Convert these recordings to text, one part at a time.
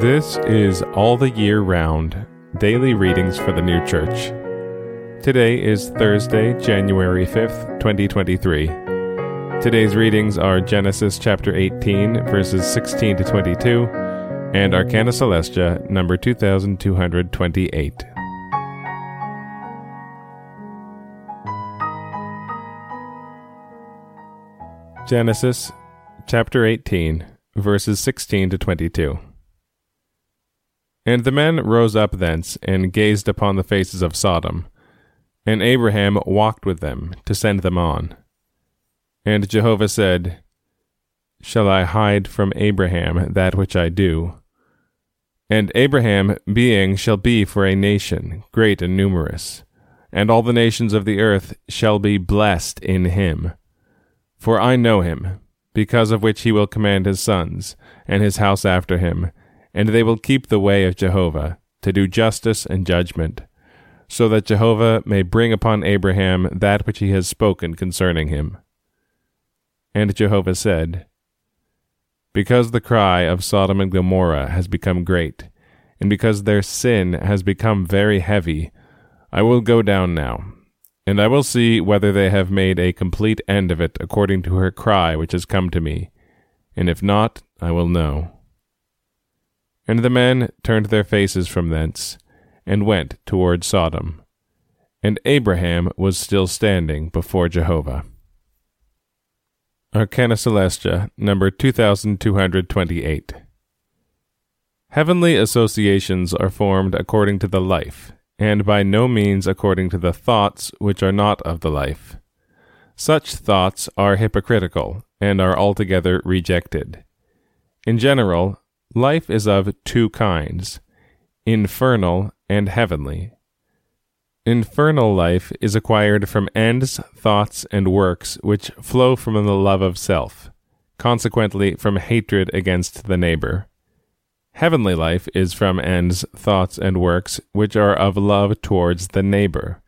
This is All the Year Round, Daily Readings for the New Church. Today is Thursday, January 5th, 2023. Today's readings are Genesis chapter 18, verses 16 to 22, and Arcana Coelestia, number 2228. Genesis chapter 18, verses 16 to 22. And the men rose up thence, and gazed upon the faces of Sodom. And Abraham walked with them, to send them on. And Jehovah said, Shall I hide from Abraham that which I do? And Abraham, being, shall be for a nation, great and numerous. And all the nations of the earth shall be blessed in him. For I know him, because of which he will command his sons, and his house after him, and they will keep the way of Jehovah, to do justice and judgment, so that Jehovah may bring upon Abraham that which he has spoken concerning him. And Jehovah said, Because the cry of Sodom and Gomorrah has become great, and because their sin has become very heavy, I will go down now, and I will see whether they have made a complete end of it according to her cry which has come to me, and if not, I will know. And the men turned their faces from thence, and went toward Sodom. And Abraham was still standing before Jehovah. Arcana Coelestia, number 2228. Heavenly associations are formed according to the life, and by no means according to the thoughts which are not of the life. Such thoughts are hypocritical, and are altogether rejected. In general, life is of two kinds, infernal and heavenly. Infernal life is acquired from ends, thoughts, and works which flow from the love of self, consequently from hatred against the neighbor. Heavenly life is from ends, thoughts, and works which are of love towards the neighbor.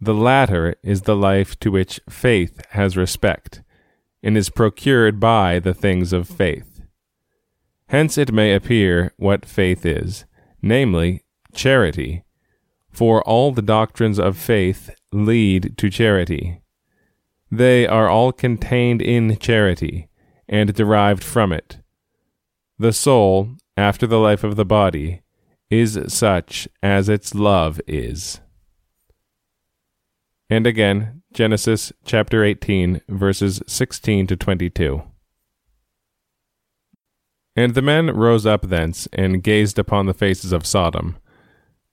The latter is the life to which faith has respect, and is procured by the things of faith. Hence it may appear what faith is, namely, charity, for all the doctrines of faith lead to charity. They are all contained in charity, and derived from it. The soul, after the life of the body, is such as its love is. And again, Genesis chapter 18, verses 16 to 22. And the men rose up thence, and gazed upon the faces of Sodom.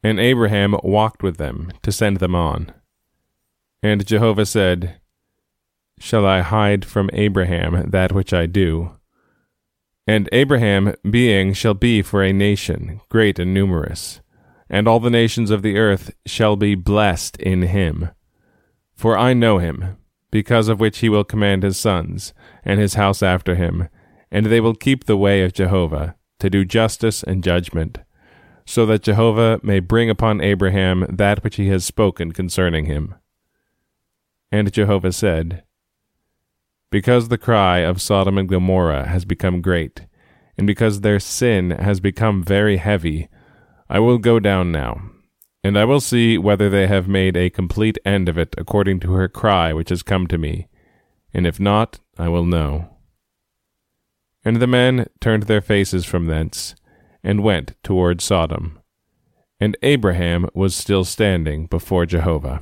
And Abraham walked with them, to send them on. And Jehovah said, Shall I hide from Abraham that which I do? And Abraham, being, shall be for a nation, great and numerous. And all the nations of the earth shall be blessed in him. For I know him, because of which he will command his sons, and his house after him, and they will keep the way of Jehovah, to do justice and judgment, so that Jehovah may bring upon Abraham that which he has spoken concerning him. And Jehovah said, Because the cry of Sodom and Gomorrah has become great, and because their sin has become very heavy, I will go down now, and I will see whether they have made a complete end of it according to her cry which has come to me, and if not, I will know. And the men turned their faces from thence, and went toward Sodom. And Abraham was still standing before Jehovah.